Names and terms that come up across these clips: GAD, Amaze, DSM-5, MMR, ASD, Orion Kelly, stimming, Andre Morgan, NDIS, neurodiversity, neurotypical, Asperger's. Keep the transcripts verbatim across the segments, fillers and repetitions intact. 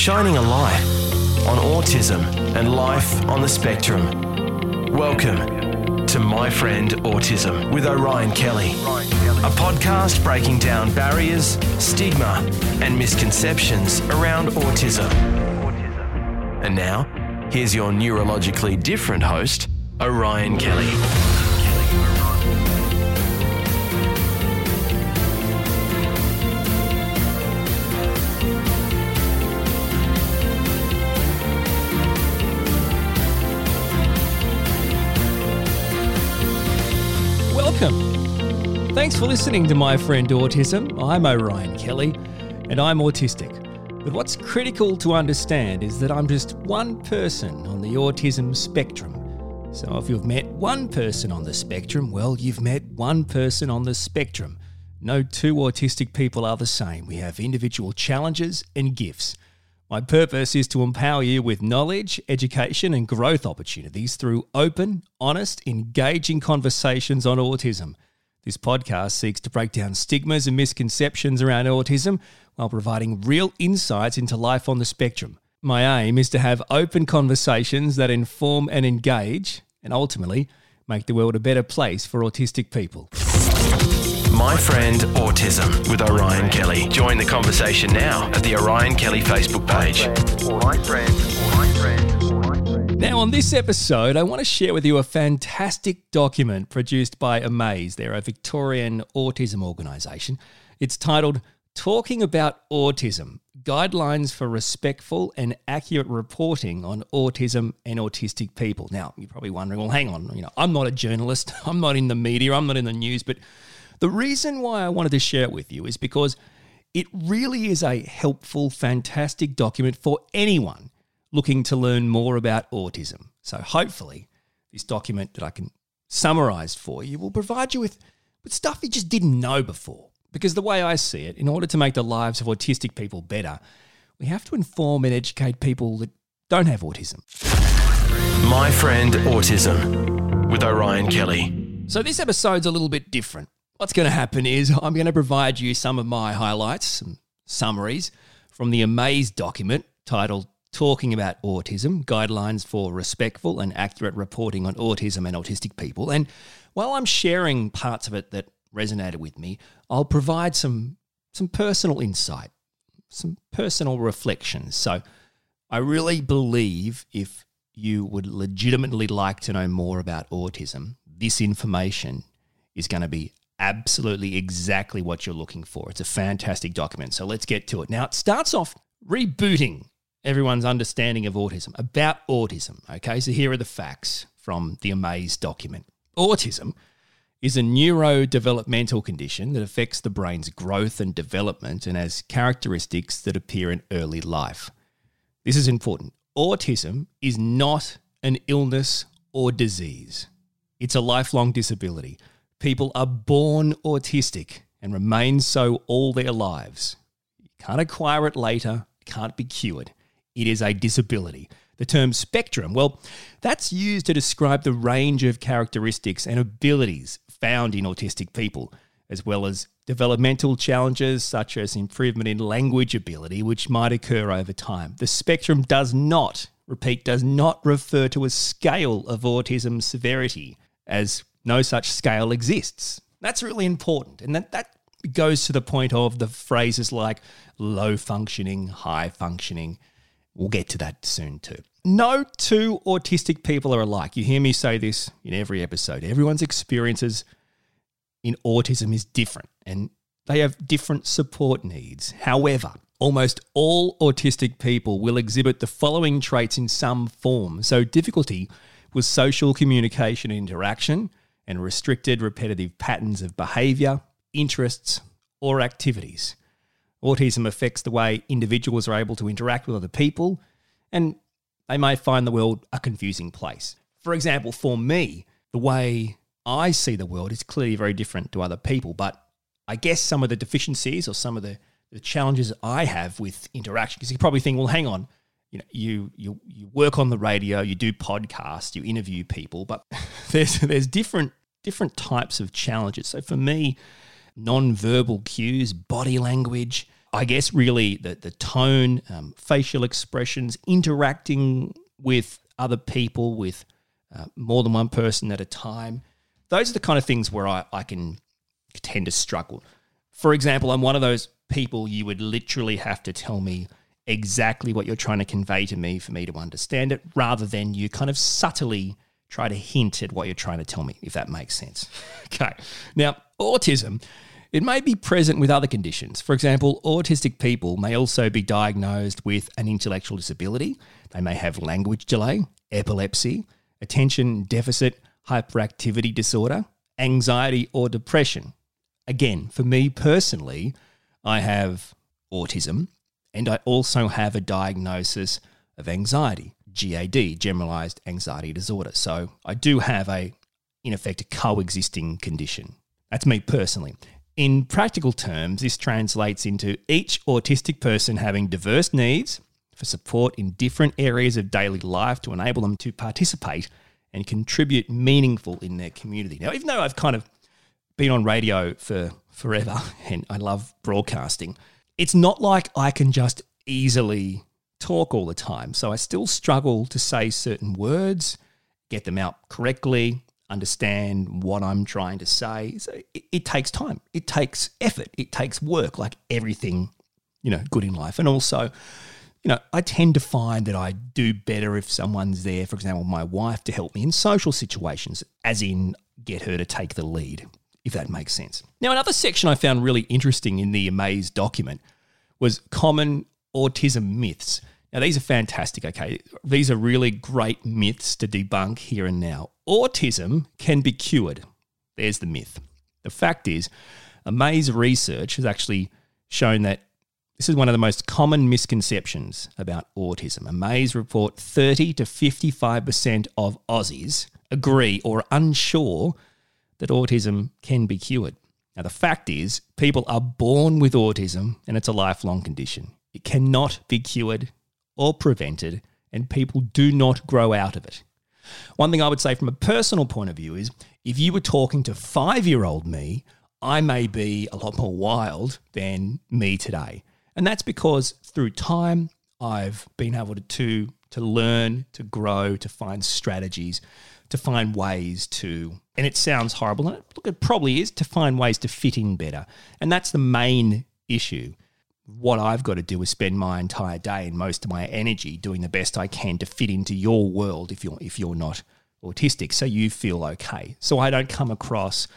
shining a light on autism and life on the spectrum. Welcome to My Friend Autism with Orion Kelly, a podcast breaking down barriers, stigma, and misconceptions around autism. And now, here's your neurologically different host, Orion Kelly. Welcome. Thanks for listening to My Friend Autism. I'm Orion Kelly, and I'm autistic. But what's critical to understand is that I'm just one person on the autism spectrum. So if you've met one person on the spectrum, well, you've met one person on the spectrum. No two autistic people are the same. We have individual challenges and gifts. My purpose is to empower you with knowledge, education, and growth opportunities through open, honest, engaging conversations on autism. This podcast seeks to break down stigmas and misconceptions around autism while providing real insights into life on the spectrum. My aim is to have open conversations that inform and engage, and ultimately make the world a better place for autistic people. My Friend Autism with Orion Kelly. Join the conversation now at the Orion Kelly Facebook page. My friend, my friend, my friend. Now on this episode, I want to share with you a fantastic document produced by Amaze. They're a Victorian autism organisation. It's titled, Talking About Autism, Guidelines for Respectful and Accurate Reporting on Autism and Autistic People. Now, you're probably wondering, well, hang on, you know, I'm not a journalist, I'm not in the media, I'm not in the news, but the reason why I wanted to share it with you is because it really is a helpful, fantastic document for anyone looking to learn more about autism. So hopefully this document that I can summarize for you will provide you with, with stuff you just didn't know before. Because the way I see it, in order to make the lives of autistic people better, we have to inform and educate people that don't have autism. My Friend Autism with Orion Kelly. So this episode's a little bit different. What's going to happen is I'm going to provide you some of my highlights, some summaries from the Amaze document titled Talking About Autism, Guidelines for Respectful and Accurate Reporting on Autism and Autistic People. And while I'm sharing parts of it that resonated with me, I'll provide some some personal insight, some personal reflections. So I really believe if you would legitimately like to know more about autism, this information is going to be absolutely exactly what you're looking for. It's a fantastic document. So let's get to it. Now, it starts off rebooting everyone's understanding of autism, about autism. Okay, so here are the facts from the Amaze document. Autism is a neurodevelopmental condition that affects the brain's growth and development and has characteristics that appear in early life. This is important. Autism is not an illness or disease. It's a lifelong disability. People are born autistic and remain so all their lives. You can't acquire it later, can't be cured. It is a disability. The term spectrum, well, that's used to describe the range of characteristics and abilities found in autistic people, as well as developmental challenges such as improvement in language ability, which might occur over time. The spectrum does not, repeat, does not refer to a scale of autism severity, as no such scale exists. That's really important. And that, that goes to the point of the phrases like low functioning, high functioning. We'll get to that soon too. No two autistic people are alike. You hear me say this in every episode. Everyone's experiences in autism is different and they have different support needs. However, almost all autistic people will exhibit the following traits in some form. So difficulty with social communication and interaction and restricted repetitive patterns of behaviour, interests or activities. Autism affects the way individuals are able to interact with other people, and they may find the world a confusing place. For example, for me, the way I see the world is clearly very different to other people, but I guess some of the deficiencies or some of the, the challenges I have with interaction, because you probably think, well, hang on, you know, you, you you work on the radio, you do podcasts, you interview people, but there's there's different different types of challenges. So for me, non-verbal cues, body language, I guess really the, the tone, um, facial expressions, interacting with other people, with uh, more than one person at a time. Those are the kind of things where I, I can tend to struggle. For example, I'm one of those people you would literally have to tell me exactly what you're trying to convey to me for me to understand it, rather than you kind of subtly try to hint at what you're trying to tell me, if that makes sense. Okay. Now, autism, it may be present with other conditions. For example, autistic people may also be diagnosed with an intellectual disability. They may have language delay, epilepsy, attention deficit hyperactivity disorder, anxiety or depression. Again, for me personally, I have autism and I also have a diagnosis of anxiety, G A D, generalized anxiety disorder. So I do have a, in effect, a coexisting condition. That's me personally. In practical terms, this translates into each autistic person having diverse needs for support in different areas of daily life to enable them to participate and contribute meaningful in their community. Now, even though I've kind of been on radio for forever and I love broadcasting, it's not like I can just easily talk all the time. So I still struggle to say certain words, get them out correctly, understand what I'm trying to say. So it, it takes time. It takes effort. It takes work, like everything, you know, good in life. And also, you know, I tend to find that I do better if someone's there, for example, my wife, to help me in social situations, as in get her to take the lead, if that makes sense. Now, another section I found really interesting in the Amaze document was common autism myths. Now, these are fantastic, okay? These are really great myths to debunk here and now. Autism can be cured. There's the myth. The fact is, Amaze research has actually shown that this is one of the most common misconceptions about autism. Amaze report thirty to fifty-five percent of Aussies agree or are unsure that autism can be cured. Now, the fact is, people are born with autism and it's a lifelong condition. It cannot be cured or prevented, and people do not grow out of it. One thing I would say from a personal point of view is if you were talking to five-year-old me, I may be a lot more wild than me today. And that's because through time, I've been able to, to to learn, to grow, to find strategies, to find ways to, and it sounds horrible, and look, it probably is, to find ways to fit in better. And that's the main issue. What I've got to do is spend my entire day and most of my energy doing the best I can to fit into your world if you're, if you're not autistic, so you feel okay. So I don't come across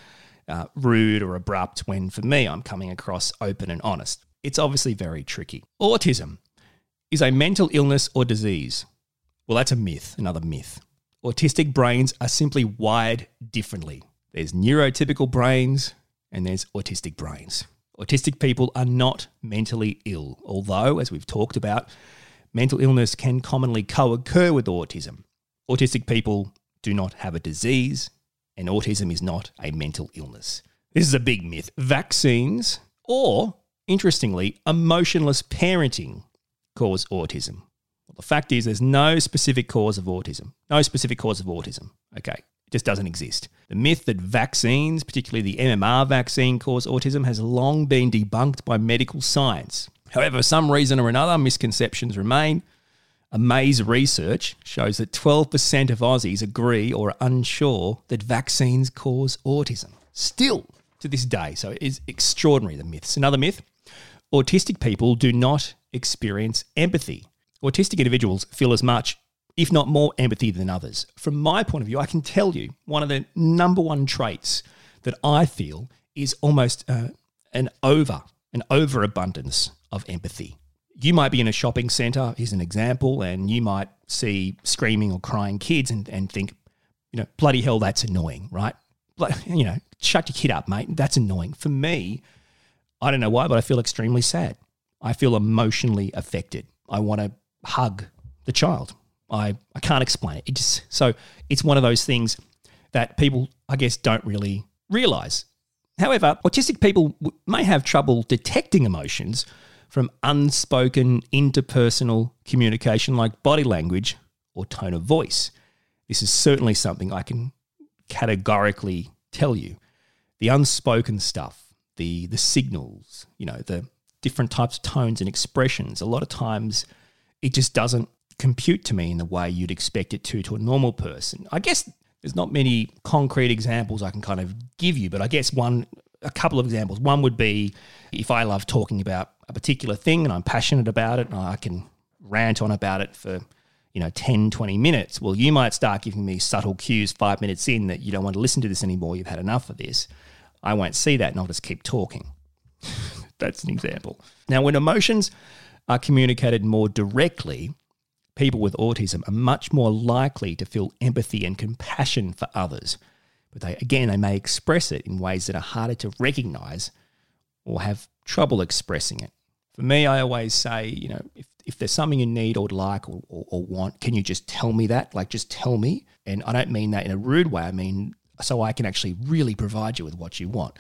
uh, rude or abrupt when, for me, I'm coming across open and honest. It's obviously very tricky. Autism is a mental illness or disease. Well, that's a myth, another myth. Autistic brains are simply wired differently. There's neurotypical brains and there's autistic brains. Autistic people are not mentally ill, although, as we've talked about, mental illness can commonly co-occur with autism. Autistic people do not have a disease, and autism is not a mental illness. This is a big myth. Vaccines or, interestingly, emotionless parenting causes autism. Well, the fact is there's no specific cause of autism. No specific cause of autism. Okay, it just doesn't exist. The myth that vaccines, particularly the M M R vaccine, cause autism has long been debunked by medical science. However, for some reason or another, misconceptions remain. Amaze research shows that twelve percent of Aussies agree or are unsure that vaccines cause autism. Still to this day. So it is extraordinary, the myths. Another myth. Autistic people do not experience empathy. Autistic individuals feel as much, if not more, empathy than others. From my point of view, I can tell you one of the number one traits that I feel is almost uh, an over, an overabundance of empathy. You might be in a shopping centre, here's an example, and you might see screaming or crying kids and, and think, you know, bloody hell, that's annoying, right? But, you know, shut your kid up, mate. That's annoying. For me, I don't know why, but I feel extremely sad. I feel emotionally affected. I want to hug the child. I, I can't explain it. It just, so it's one of those things that people, I guess, don't really realise. However, autistic people may have trouble detecting emotions from unspoken interpersonal communication like body language or tone of voice. This is certainly something I can categorically tell you. The unspoken stuff. The the signals, you know, the different types of tones and expressions, a lot of times it just doesn't compute to me in the way you'd expect it to to a normal person. I guess there's not many concrete examples I can kind of give you, but I guess one, a couple of examples. One would be if I love talking about a particular thing and I'm passionate about it and I can rant on about it for, you know, ten, twenty minutes. Well, you might start giving me subtle cues five minutes in that you don't want to listen to this anymore, you've had enough of this. I won't see that and I'll just keep talking. That's an example. Now, when emotions are communicated more directly, people with autism are much more likely to feel empathy and compassion for others. But they, again, they may express it in ways that are harder to recognise or have trouble expressing it. For me, I always say, you know, if, if there's something you need or like or, or, or want, can you just tell me that? Like, just tell me. And I don't mean that in a rude way. I mean, so I can actually really provide you with what you want.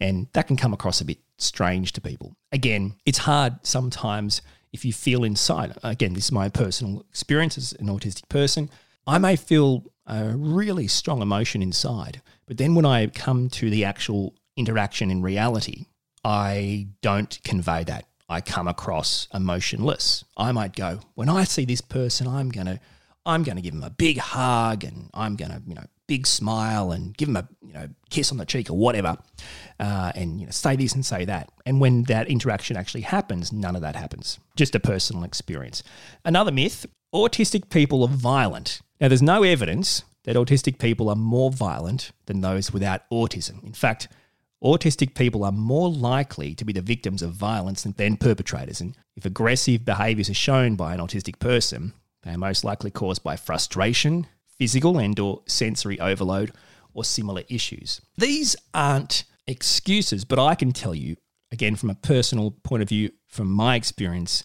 And that can come across a bit strange to people. Again, it's hard sometimes if you feel inside. Again, this is my personal experience as an autistic person. I may feel a really strong emotion inside, but then when I come to the actual interaction in reality, I don't convey that. I come across emotionless. I might go, when I see this person, I'm going to I'm going to give them a big hug and I'm going to, you know, big smile and give them a, you know, kiss on the cheek or whatever, uh, and, you know, say this and say that. And when that interaction actually happens, none of that happens. Just a personal experience. Another myth, autistic people are violent. Now, there's no evidence that autistic people are more violent than those without autism. In fact, autistic people are more likely to be the victims of violence than perpetrators. And if aggressive behaviours are shown by an autistic person, they are most likely caused by frustration, physical and or sensory overload, or similar issues. These aren't excuses, but I can tell you, again, from a personal point of view, from my experience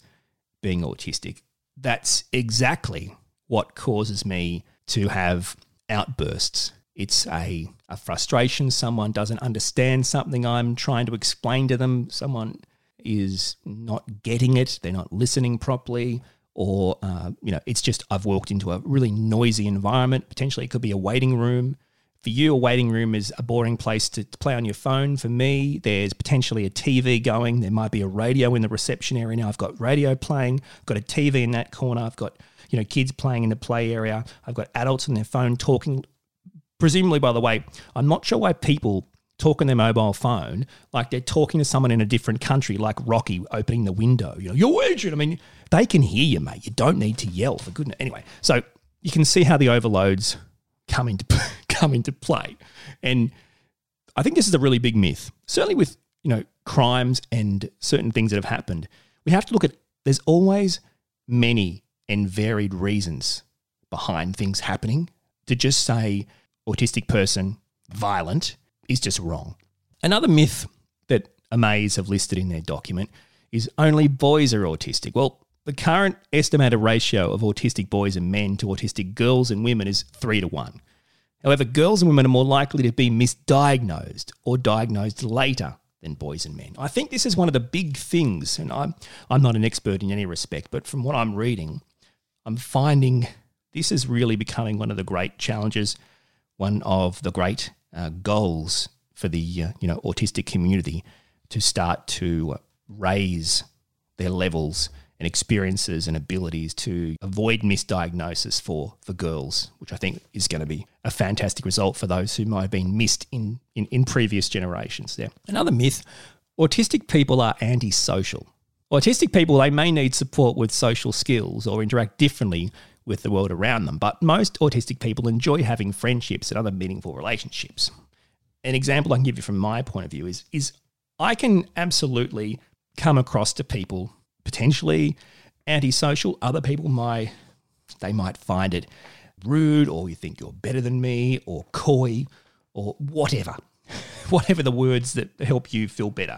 being autistic, that's exactly what causes me to have outbursts. It's a, a frustration. Someone doesn't understand something I'm trying to explain to them. Someone is not getting it. They're not listening properly. Or, uh, you know, it's just I've walked into a really noisy environment. Potentially it could be a waiting room. For you, a waiting room is a boring place to, to play on your phone. For me, there's potentially a T V going. There might be a radio in the reception area. Now I've got radio playing. I've got a T V in that corner. I've got, you know, kids playing in the play area. I've got adults on their phone talking. Presumably, by the way, I'm not sure why people talk on their mobile phone like they're talking to someone in a different country, like Rocky opening the window. You know, you're Adrian. I mean, they can hear you, mate. You don't need to yell, for goodness. Anyway, so you can see how the overloads come into come into play, and I think this is a really big myth. Certainly, with, you know, crimes and certain things that have happened, we have to look at. There's always many and varied reasons behind things happening. To just say autistic person violent is just wrong. Another myth that Amaze have listed in their document is only boys are autistic. Well, the current estimated ratio of autistic boys and men to autistic girls and women is three to one. However, girls and women are more likely to be misdiagnosed or diagnosed later than boys and men. I think this is one of the big things, and I'm, I'm not an expert in any respect, but from what I'm reading, I'm finding this is really becoming one of the great challenges, one of the great Uh, goals for the uh, you know autistic community to start to raise their levels and experiences and abilities to avoid misdiagnosis for, for girls, which I think is going to be a fantastic result for those who might have been missed in, in, in previous generations. There. Another myth, autistic people are antisocial. Autistic people, they may need support with social skills or interact differently with the world around them, but most autistic people enjoy having friendships and other meaningful relationships. An example I can give you from my point of view is, is I can absolutely come across to people potentially antisocial. Other people might, they might find it rude, or you think you're better than me, or coy, or whatever, whatever the words that help you feel better.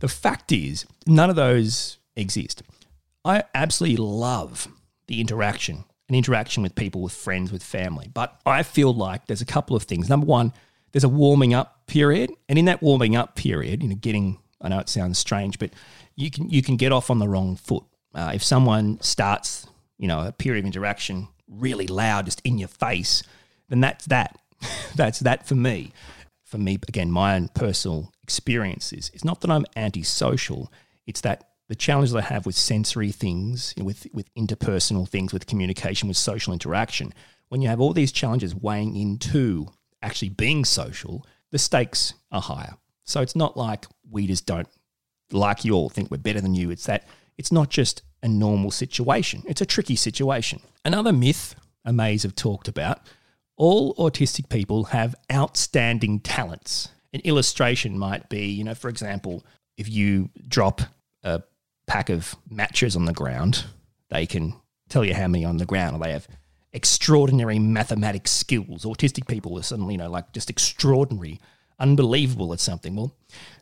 The fact is, none of those exist. I absolutely love the interaction. An interaction with people, with friends, with family. But I feel like there's a couple of things. Number one, there's a warming up period. And in that warming up period, you know, getting, I know it sounds strange, but you can you can get off on the wrong foot. Uh, if someone starts, you know, a period of interaction really loud, just in your face, then that's that. that's that for me. For me, again, my own personal experience is, it's not that I'm antisocial. It's that the challenge they have with sensory things, with, with interpersonal things, with communication, with social interaction. When you have all these challenges weighing into actually being social, the stakes are higher. So it's not like we just don't like you all, think we're better than you. It's that it's not just a normal situation. It's a tricky situation. Another myth Amaze have talked about, all autistic people have outstanding talents. An illustration might be, you know, for example, if you drop a pack of matches on the ground, they can tell you how many on the ground, or they have extraordinary mathematics skills. Autistic people are suddenly, you know, like just extraordinary, unbelievable at something. Well,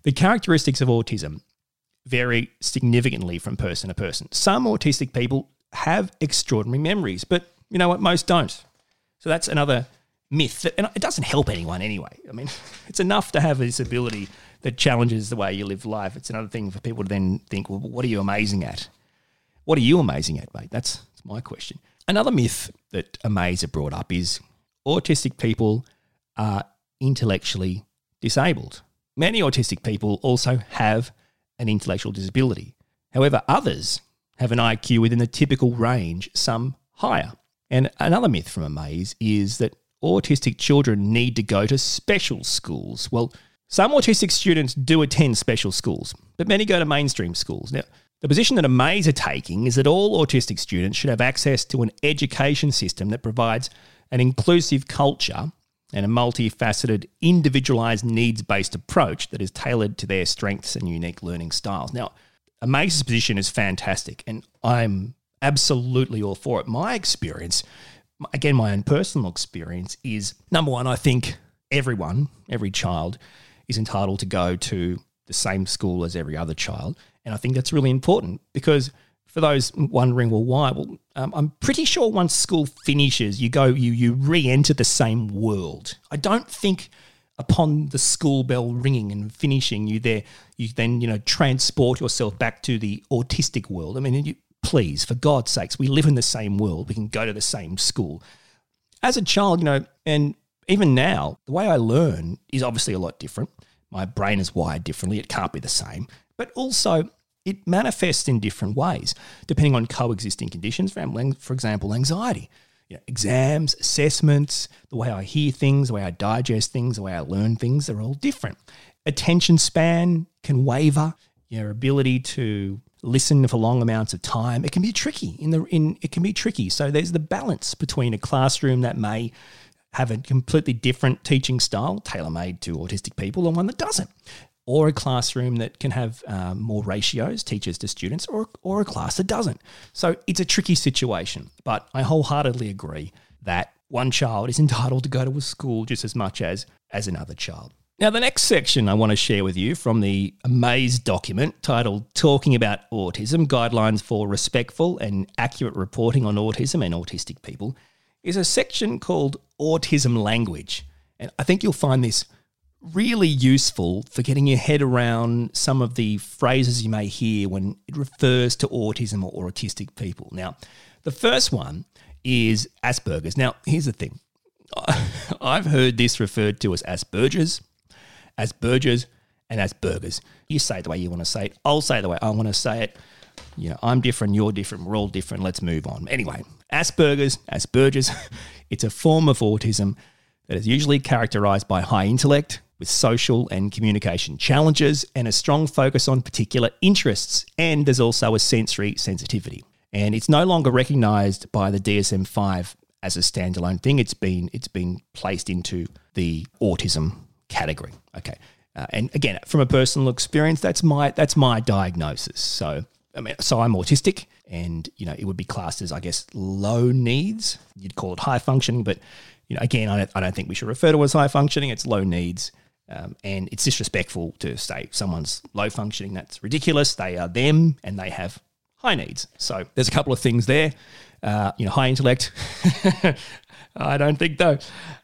the characteristics of autism vary significantly from person to person. Some autistic people have extraordinary memories, but you know what, most don't. So that's another myth that, and it doesn't help anyone anyway. I mean, it's enough to have a disability that challenges the way you live life. It's another thing for people to then think, well, what are you amazing at? What are you amazing at, mate? That's, that's my question. Another myth that Amaze have brought up is autistic people are intellectually disabled. Many autistic people also have an intellectual disability. However, others have an I Q within the typical range, some higher. And another myth from Amaze is that autistic children need to go to special schools. Well, some autistic students do attend special schools, but many go to mainstream schools. Now, the position that Amaze are taking is that all autistic students should have access to an education system that provides an inclusive culture and a multifaceted, individualised, needs-based approach that is tailored to their strengths and unique learning styles. Now, Amaze's position is fantastic, and I'm absolutely all for it. My experience, again, my own personal experience is, number one, I think everyone, every child is entitled to go to the same school as every other child. And I think that's really important because for those wondering, well, why? Well, um, I'm pretty sure once school finishes, you go, you you re-enter the same world. I don't think upon the school bell ringing and finishing, you there, you then, you know, transport yourself back to the autistic world. I mean, you, please, for God's sakes, we live in the same world. We can go to the same school. As a child, you know, and even now, the way I learn is obviously a lot different. My brain is wired differently. It can't be the same. But also, it manifests in different ways, depending on coexisting conditions, for example, anxiety. You know, exams, assessments, the way I hear things, the way I digest things, the way I learn things, they're all different. Attention span can waver. Your ability to listen for long amounts of time, it can be tricky. In the in it can be tricky. So there's the balance between a classroom that may have a completely different teaching style, tailor-made to autistic people, and one that doesn't. Or a classroom that can have um, more ratios, teachers to students, or, or a class that doesn't. So it's a tricky situation, but I wholeheartedly agree that one child is entitled to go to a school just as much as, as another child. Now, the next section I want to share with you from the Amaze document titled Talking About Autism, Guidelines for Respectful and Accurate Reporting on Autism and Autistic People is a section called Autism Language. And I think you'll find this really useful for getting your head around some of the phrases you may hear when it refers to autism or autistic people. Now, the first one is Asperger's. Now, here's the thing. I've heard this referred to as Asperger's, Asperger's, and Asperger's. You say it the way you want to say it. I'll say it the way I want to say it. You know, I'm different, you're different, we're all different. Let's move on. Anyway, Asperger's, Asperger's, it's a form of autism that is usually characterized by high intellect with social and communication challenges and a strong focus on particular interests, and there's also a sensory sensitivity. And it's no longer recognized by the D S M five as a standalone thing. It's been it's been placed into the autism category. Okay. Uh, and again, from a personal experience, that's my that's my diagnosis. So I mean, so I'm autistic, and you know, it would be classed as, I guess, low needs. You'd call it high functioning, but you know, again, I don't, I don't think we should refer to it as high functioning. It's low needs, um, and it's disrespectful to say someone's low functioning. That's ridiculous. They are them, and they have high needs. So there's a couple of things there. Uh, you know, high intellect. I don't think though.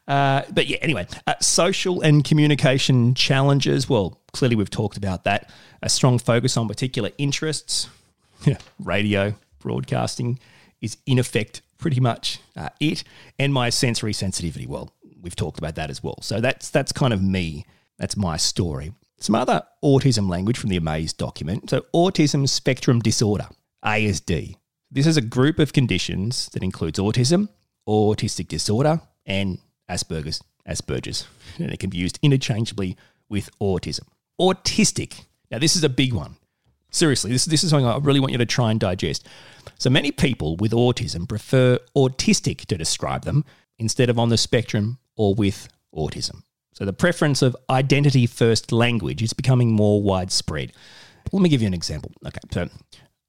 Uh, but yeah, anyway, uh, social and communication challenges. Well, clearly we've talked about that. A strong focus on particular interests. Radio, broadcasting is in effect pretty much uh, it. And my sensory sensitivity, well, we've talked about that as well. So that's that's kind of me. That's my story. Some other autism language from the Amaze document. So autism spectrum disorder, A S D. This is a group of conditions that includes autism, autistic disorder, and Asperger's. Asperger's. And it can be used interchangeably with autism. Autistic. Now, this is a big one. Seriously, this, this is something I really want you to try and digest. So many people with autism prefer autistic to describe them instead of on the spectrum or with autism. So the preference of identity-first language is becoming more widespread. Let me give you an example. Okay, so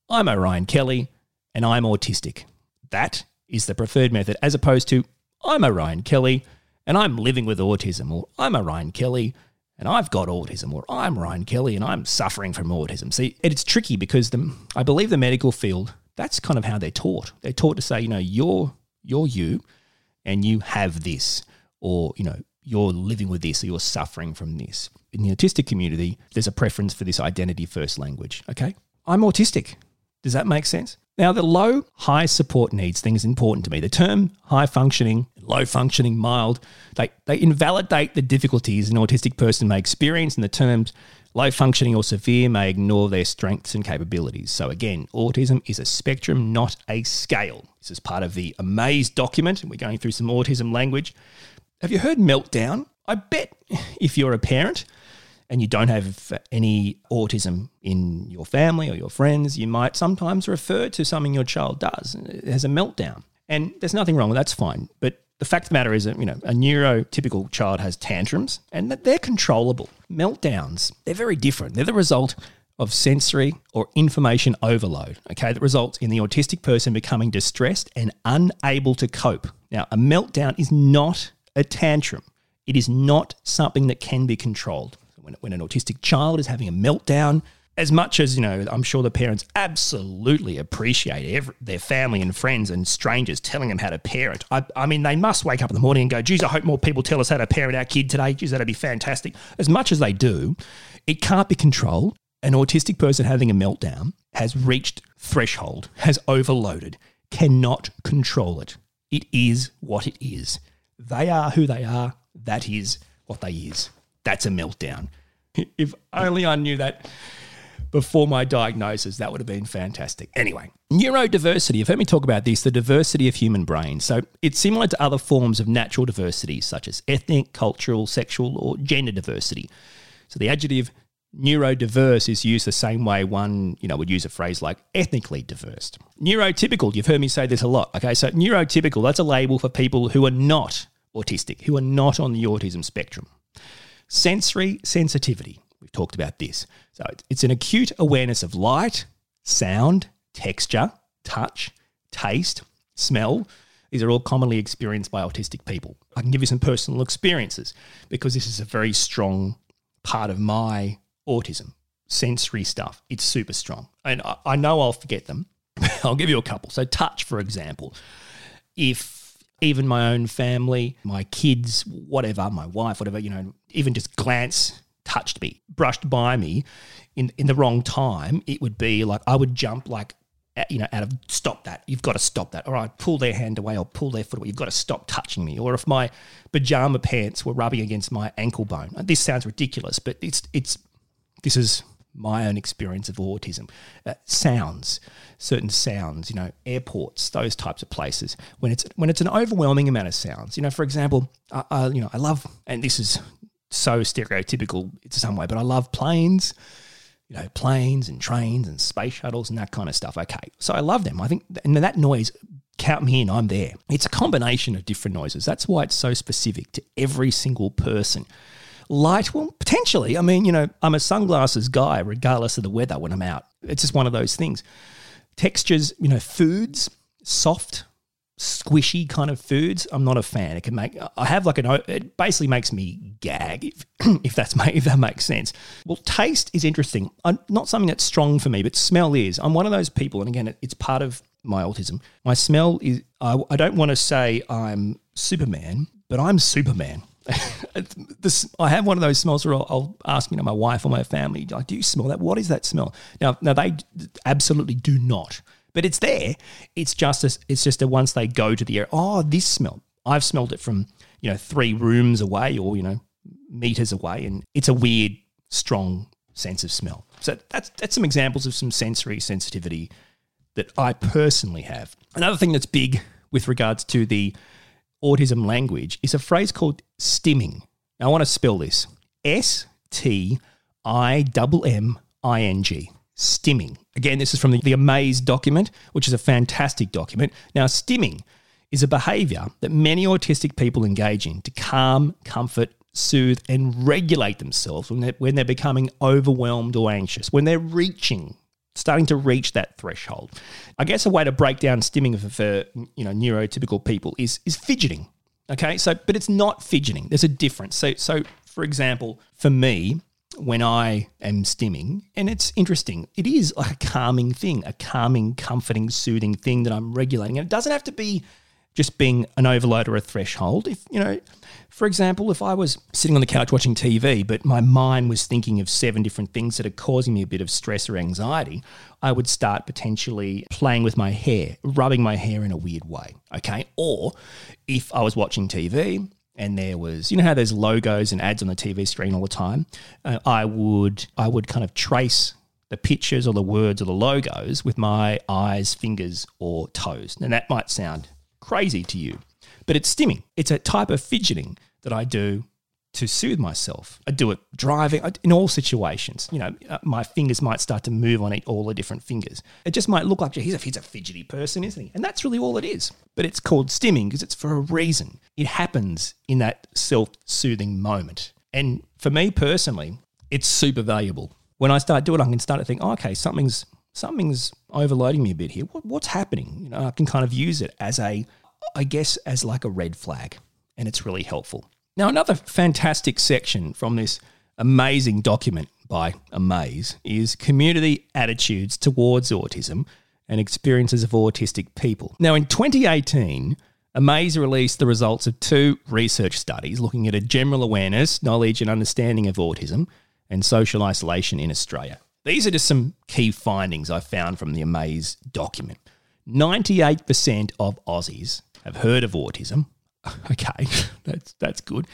I'm Orion Kelly and I'm autistic. That is the preferred method as opposed to I'm Orion Kelly and I'm living with autism, or I'm Orion Kelly and I've got autism, or I'm Ryan Kelly and I'm suffering from autism. See, it's tricky because the, I believe the medical field, that's kind of how they're taught. They're taught to say, you know, you're, you're you and you have this, or, you know, you're living with this or you're suffering from this. In the autistic community, there's a preference for this identity-first language, okay? I'm autistic. Does that make sense? Now, the low, high support needs thing is important to me. The term high functioning, low functioning, mild, they, they invalidate the difficulties an autistic person may experience, and the terms low functioning or severe may ignore their strengths and capabilities. So again, autism is a spectrum, not a scale. This is part of the Amaze document, and we're going through some autism language. Have you heard meltdown? I bet if you're a parent and you don't have any autism in your family or your friends, you might sometimes refer to something your child does as a meltdown. And there's nothing wrong with that, that's fine. But the fact of the matter is that, you know, a neurotypical child has tantrums and that they're controllable. Meltdowns, they're very different. They're the result of sensory or information overload, okay, that results in the autistic person becoming distressed and unable to cope. Now, a meltdown is not a tantrum. It is not something that can be controlled. When, when an autistic child is having a meltdown, as much as, you know, I'm sure the parents absolutely appreciate every, their family and friends and strangers telling them how to parent. I, I mean, they must wake up in the morning and go, geez, I hope more people tell us how to parent our kid today. Geez, that'd be fantastic. As much as they do, it can't be controlled. An autistic person having a meltdown has reached threshold, has overloaded, cannot control it. It is what it is. They are who they are. That is what they is. That's a meltdown. If only I knew that before my diagnosis, that would have been fantastic. Anyway, neurodiversity. You've heard me talk about this, the diversity of human brains. So it's similar to other forms of natural diversity, such as ethnic, cultural, sexual, or gender diversity. So the adjective neurodiverse is used the same way one, you know, would use a phrase like ethnically diverse. Neurotypical, you've heard me say this a lot. Okay, so neurotypical, that's a label for people who are not autistic, who are not on the autism spectrum. Sensory sensitivity, we've talked about this. So it's an acute awareness of light, sound, texture, touch, taste, smell. These are all commonly experienced by autistic people. I can give you some personal experiences because this is a very strong part of my autism. Sensory stuff, it's super strong. And I, I know I'll forget them. I'll give you a couple. So touch, for example. If even my own family, my kids, whatever, my wife, whatever, you know, even just glance touched me, brushed by me in, in the wrong time, it would be like I would jump like, you know, out of stop that. You've got to stop that. Or I'd pull their hand away or pull their foot away. You've got to stop touching me. Or if my pajama pants were rubbing against my ankle bone. This sounds ridiculous, but it's it's this is my own experience of autism. Uh, sounds, certain sounds, you know, airports, those types of places. When it's when it's an overwhelming amount of sounds, you know, for example, I, I, you know, I love, and this is so stereotypical in some way, but I love planes, you know, planes and trains and space shuttles and that kind of stuff. Okay, so I love them. I think, and that noise, count me in, I'm there. It's a combination of different noises. That's why it's so specific to every single person. Light, well, potentially. I mean, you know, I'm a sunglasses guy regardless of the weather when I'm out. It's just one of those things. Textures, you know, foods, soft, squishy kind of foods, I'm not a fan. It can make, I have like an, it basically makes me gag, if, if, that's, if that makes sense. Well, taste is interesting. I'm, not something that's strong for me, but smell is. I'm one of those people, and again, it's part of my autism. My smell is, I, I don't want to say I'm Superman, but I'm Superman. This, I have one of those smells where I'll, I'll ask, you know, my wife or my family, like, do you smell that? What is that smell? Now, now they absolutely do not, but it's there. It's just a, it's just that once they go to the area, oh, this smell. I've smelled it from, you know, three rooms away or, you know, meters away, and it's a weird strong sense of smell. So that's that's some examples of some sensory sensitivity that I personally have. Another thing that's big with regards to the autism language is a phrase called stimming. Now, I want to spell this. S T I M M I N G. Stimming. Again, this is from the, the Amaze document, which is a fantastic document. Now, stimming is a behaviour that many autistic people engage in to calm, comfort, soothe and regulate themselves when they're, when they're becoming overwhelmed or anxious, when they're reaching, starting to reach that threshold. I guess a way to break down stimming for, for you know, neurotypical people is is fidgeting, okay? So, but it's not fidgeting. There's a difference. So, so for example, for me, when I am stimming, and it's interesting, it is a calming thing, a calming, comforting, soothing thing that I'm regulating. And it doesn't have to be just being an overload or a threshold. If, you know, for example, if I was sitting on the couch watching T V, but my mind was thinking of seven different things that are causing me a bit of stress or anxiety, I would start potentially playing with my hair, rubbing my hair in a weird way, okay? Or if I was watching T V and there was, you know how there's logos and ads on the T V screen all the time? Uh, I would, I would kind of trace the pictures or the words or the logos with my eyes, fingers or toes. And that might sound crazy to you, but it's stimming. It's a type of fidgeting that I do to soothe myself. I do it driving, in all situations. You know, my fingers might start to move on all the different fingers. It just might look like he's a, he's a fidgety person, isn't he? And that's really all it is. But it's called stimming because it's for a reason. It happens in that self-soothing moment. And for me personally, it's super valuable. When I start doing it, I can start to think, oh, okay, something's Something's overloading me a bit here. What, what's happening? You know, I can kind of use it as a, I guess, as like a red flag, and it's really helpful. Now, another fantastic section from this amazing document by Amaze is community attitudes towards autism and experiences of autistic people. Now, in twenty eighteen, Amaze released the results of two research studies looking at a general awareness, knowledge, and understanding of autism and social isolation in Australia. These are just some key findings I found from the Amaze document. ninety-eight percent of Aussies have heard of autism. Okay, that's that's good.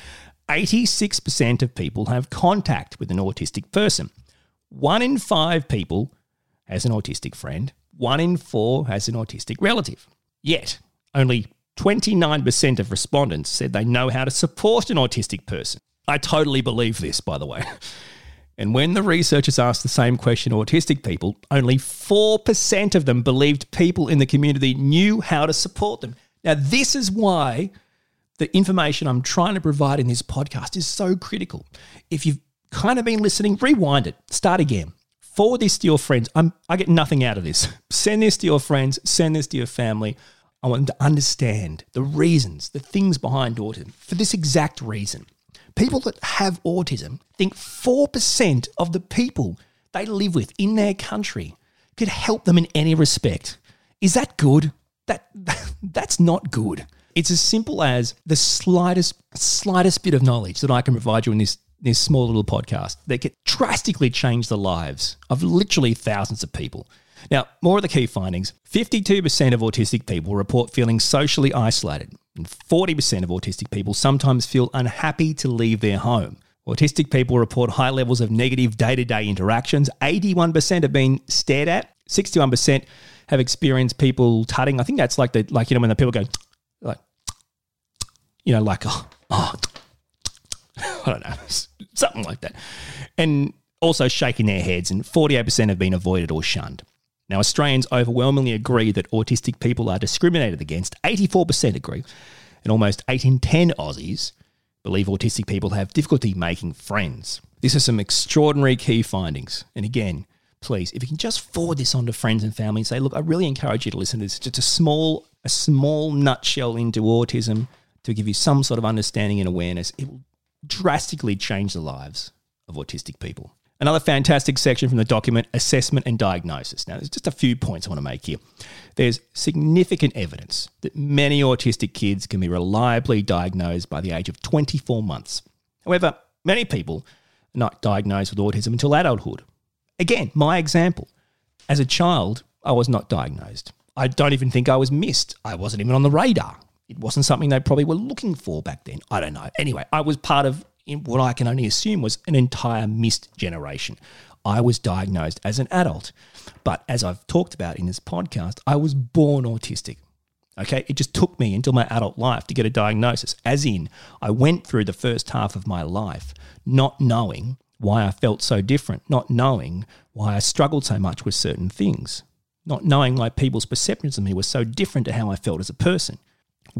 eighty-six percent of people have contact with an autistic person. One in five people has an autistic friend. One in four has an autistic relative. Yet, only twenty-nine percent of respondents said they know how to support an autistic person. I totally believe this, by the way. And when the researchers asked the same question to autistic people, only four percent of them believed people in the community knew how to support them. Now, this is why the information I'm trying to provide in this podcast is so critical. If you've kind of been listening, rewind it, start again. Forward this to your friends. I'm, I get nothing out of this. Send this to your friends. Send this to your family. I want them to understand the reasons, the things behind autism for this exact reason. People that have autism think four percent of the people they live with in their country could help them in any respect. Is that good? That that's not good. It's as simple as the slightest, slightest bit of knowledge that I can provide you in this, this small little podcast that could drastically change the lives of literally thousands of people. Now, more of the key findings. fifty-two percent of autistic people report feeling socially isolated. And forty percent of autistic people sometimes feel unhappy to leave their home. Autistic people report high levels of negative day-to-day interactions. eighty-one percent have been stared at. sixty-one percent have experienced people tutting. I think that's like the, like, you know, when the people go, like, you know, like, oh, oh, I don't know, something like that. And also shaking their heads. And forty-eight percent have been avoided or shunned. Now, Australians overwhelmingly agree that autistic people are discriminated against. eighty-four percent agree, and almost eight in ten Aussies believe autistic people have difficulty making friends. This is some extraordinary key findings. And again, please, if you can just forward this on to friends and family and say, look, I really encourage you to listen to this. It's just a small, a small nutshell into autism to give you some sort of understanding and awareness. It will drastically change the lives of autistic people. Another fantastic section from the document, assessment and diagnosis. Now, there's just a few points I want to make here. There's significant evidence that many autistic kids can be reliably diagnosed by the age of twenty-four months. However, many people are not diagnosed with autism until adulthood. Again, my example. As a child, I was not diagnosed. I don't even think I was missed. I wasn't even on the radar. It wasn't something they probably were looking for back then. I don't know. Anyway, I was part of in what I can only assume was an entire missed generation. I was diagnosed as an adult, but as I've talked about in this podcast, I was born autistic. Okay, it just took me until my adult life to get a diagnosis, as in I went through the first half of my life not knowing why I felt so different, not knowing why I struggled so much with certain things, not knowing why people's perceptions of me were so different to how I felt as a person.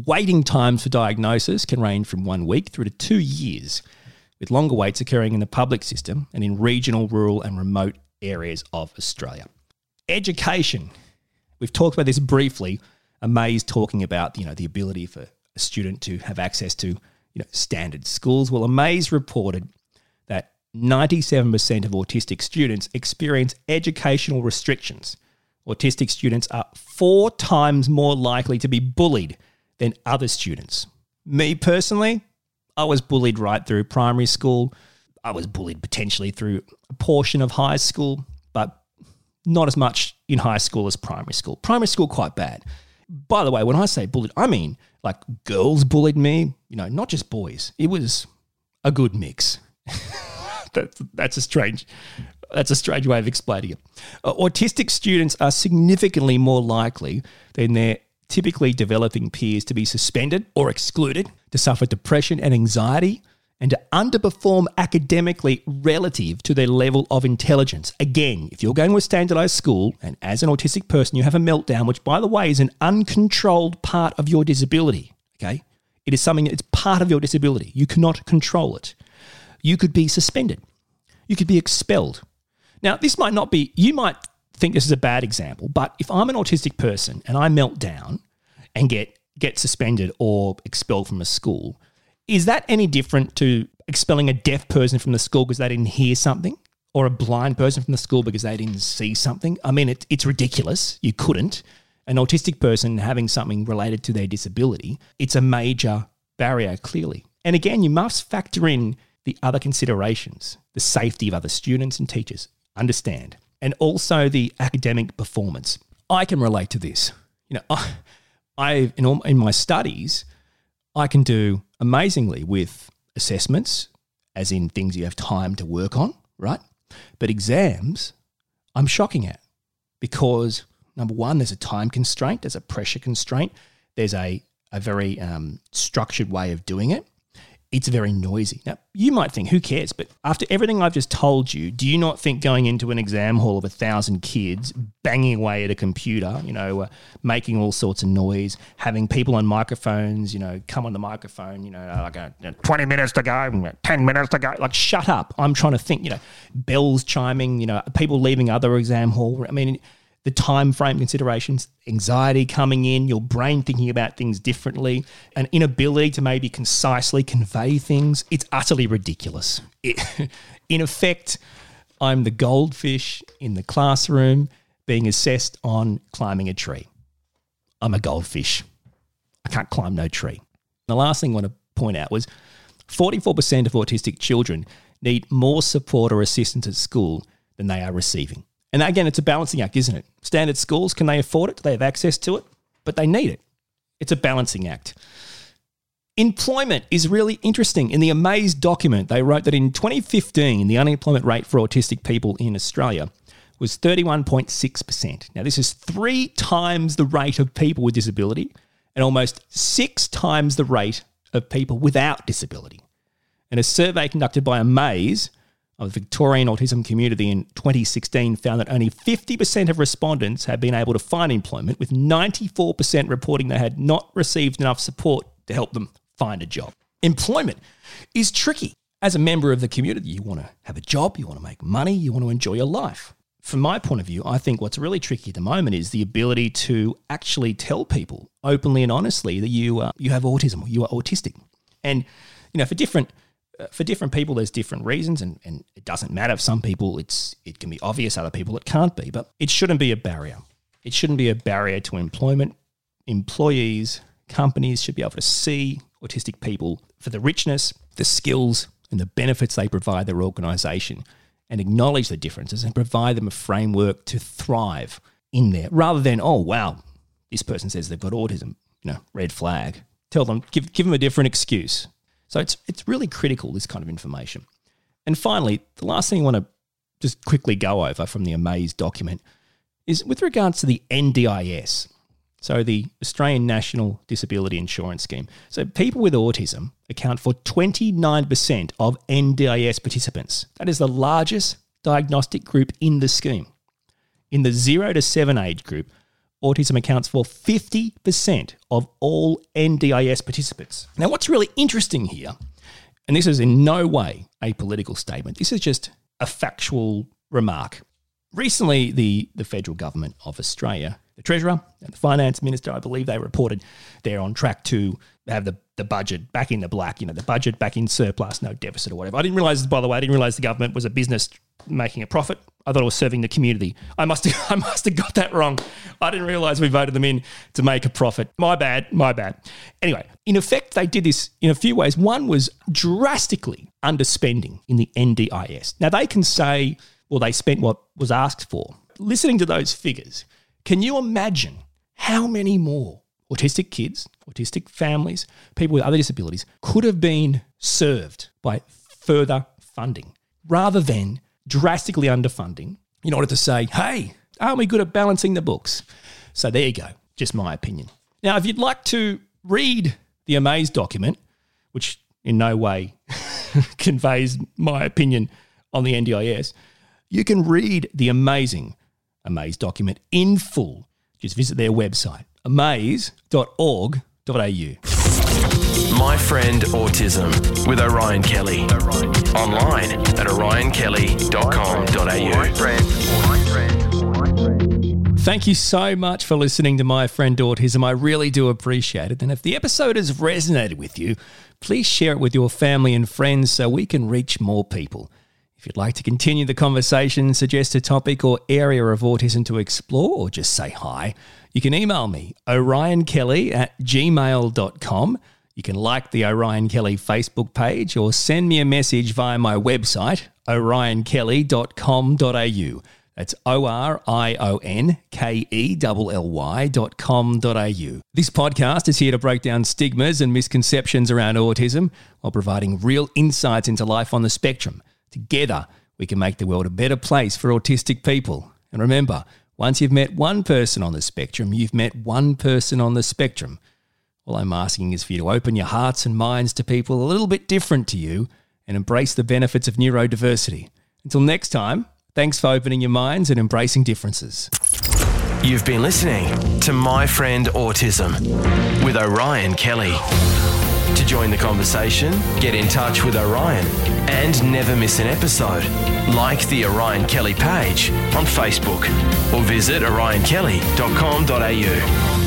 Waiting times for diagnosis can range from one week through to two years, with longer waits occurring in the public system and in regional, rural and remote areas of Australia. Education. We've talked about this briefly. Amaze talking about, you know, the ability for a student to have access to, you know, standard schools. Well, Amaze reported that ninety-seven percent of autistic students experience educational restrictions. Autistic students are four times more likely to be bullied than other students. Me personally, I was bullied right through primary school. I was bullied potentially through a portion of high school, but not as much in high school as primary school. Primary school, quite bad. By the way, when I say bullied, I mean like girls bullied me, you know, not just boys. It was a good mix. that's, that's a strange that's a strange way of explaining it. Uh, autistic students are significantly more likely than their typically developing peers to be suspended or excluded, to suffer depression and anxiety, and to underperform academically relative to their level of intelligence. Again, if you're going to a standardized school and as an autistic person you have a meltdown, which by the way is an uncontrolled part of your disability, okay? It is something, it's part of your disability. You cannot control it. You could be suspended. You could be expelled. Now, this might not be, you might think this is a bad example, but if I'm an autistic person and I melt down and get, get suspended or expelled from a school, is that any different to expelling a deaf person from the school because they didn't hear something, or a blind person from the school because they didn't see something? I mean, it, it's ridiculous. You couldn't. An autistic person having something related to their disability, it's a major barrier, clearly. And again, you must factor in the other considerations, the safety of other students and teachers, understand, and also the academic performance. I can relate to this. You know, I, I in, all, in my studies, I can do amazingly with assessments, as in things you have time to work on, right? But exams, I'm shocking at, because number one, there's a time constraint, there's a pressure constraint, there's a, a very um, structured way of doing it. It's very noisy. Now, you might think, who cares? But after everything I've just told you, do you not think going into an exam hall of a thousand kids, banging away at a computer, you know, uh, making all sorts of noise, having people on microphones, you know, come on the microphone, you know, like a, you know, twenty minutes to go, ten minutes to go, like shut up. I'm trying to think, you know, bells chiming, you know, people leaving other exam hall. I mean, the time frame considerations, anxiety coming in, your brain thinking about things differently, an inability to maybe concisely convey things. It's utterly ridiculous. It, in effect, I'm the goldfish in the classroom being assessed on climbing a tree. I'm a goldfish. I can't climb no tree. The last thing I want to point out was forty-four percent of autistic children need more support or assistance at school than they are receiving. And again, it's a balancing act, isn't it? Standard schools, can they afford it? Do they have access to it? But they need it. It's a balancing act. Employment is really interesting. In the Amaze document, they wrote that in twenty fifteen, the unemployment rate for autistic people in Australia was thirty-one point six percent. Now, this is three times the rate of people with disability and almost six times the rate of people without disability. And a survey conducted by Amaze of the Victorian autism community in twenty sixteen found that only fifty percent of respondents had been able to find employment, with ninety-four percent reporting they had not received enough support to help them find a job. Employment is tricky. As a member of the community, you want to have a job, you want to make money, you want to enjoy your life. From my point of view, I think what's really tricky at the moment is the ability to actually tell people openly and honestly that you uh, you have autism or you are autistic. And, you know, for different... For different people, there's different reasons, and, and it doesn't matter. For some people, it's it can be obvious. Other people, it can't be. But it shouldn't be a barrier. It shouldn't be a barrier to employment. Employees, companies should be able to see autistic people for the richness, the skills, and the benefits they provide their organisation, and acknowledge the differences and provide them a framework to thrive in there, rather than, oh, wow, this person says they've got autism, you know, red flag. Tell them, give give them a different excuse. So it's it's really critical, this kind of information. And finally, the last thing I want to just quickly go over from the Amaze document is with regards to the N D I S, so the Australian National Disability Insurance Scheme. So people with autism account for twenty-nine percent of N D I S participants. That is the largest diagnostic group in the scheme. In the zero to seven age group, autism accounts for fifty percent of all N D I S participants. Now, what's really interesting here, and this is in no way a political statement, this is just a factual remark. Recently, the, the federal government of Australia, the Treasurer and the Finance Minister, I believe they reported they're on track to have the, the budget back in the black, you know, the budget back in surplus, no deficit or whatever. I didn't realise, by the way, I didn't realise the government was a business making a profit. I thought it was serving the community. I must have, I must have got that wrong. I didn't realise we voted them in to make a profit. My bad, my bad. Anyway, in effect, they did this in a few ways. One was drastically underspending in the N D I S. Now, they can say, well, they spent what was asked for. Listening to those figures, can you imagine how many more autistic kids, autistic families, people with other disabilities could have been served by further funding rather than drastically underfunding in order to say, hey, aren't we good at balancing the books? So there you go, just my opinion. Now, if you'd like to read the Amaze document, which in no way conveys my opinion on the N D I S, you can read the amazing Amaze document in full. Just visit their website, amaze dot org dot a u. My Friend Autism with Orion Kelly. Online at orion kelly dot com dot a u. Thank you so much for listening to My Friend Autism. I really do appreciate it. And if the episode has resonated with you, please share it with your family and friends so we can reach more people. If you'd like to continue the conversation, suggest a topic or area of autism to explore, or just say hi, you can email me, orion kelly at gmail dot com. You can like the Orion Kelly Facebook page or send me a message via my website, orion kelly dot com dot a u. That's O R I O N K E L L Y dot com dot a u. This podcast is here to break down stigmas and misconceptions around autism while providing real insights into life on the spectrum. Together, we can make the world a better place for autistic people. And remember, once you've met one person on the spectrum, you've met one person on the spectrum. All I'm asking is for you to open your hearts and minds to people a little bit different to you and embrace the benefits of neurodiversity. Until next time, thanks for opening your minds and embracing differences. You've been listening to My Friend Autism with Orion Kelly. To join the conversation, get in touch with Orion and never miss an episode, like the Orion Kelly page on Facebook or visit orion kelly dot com dot a u.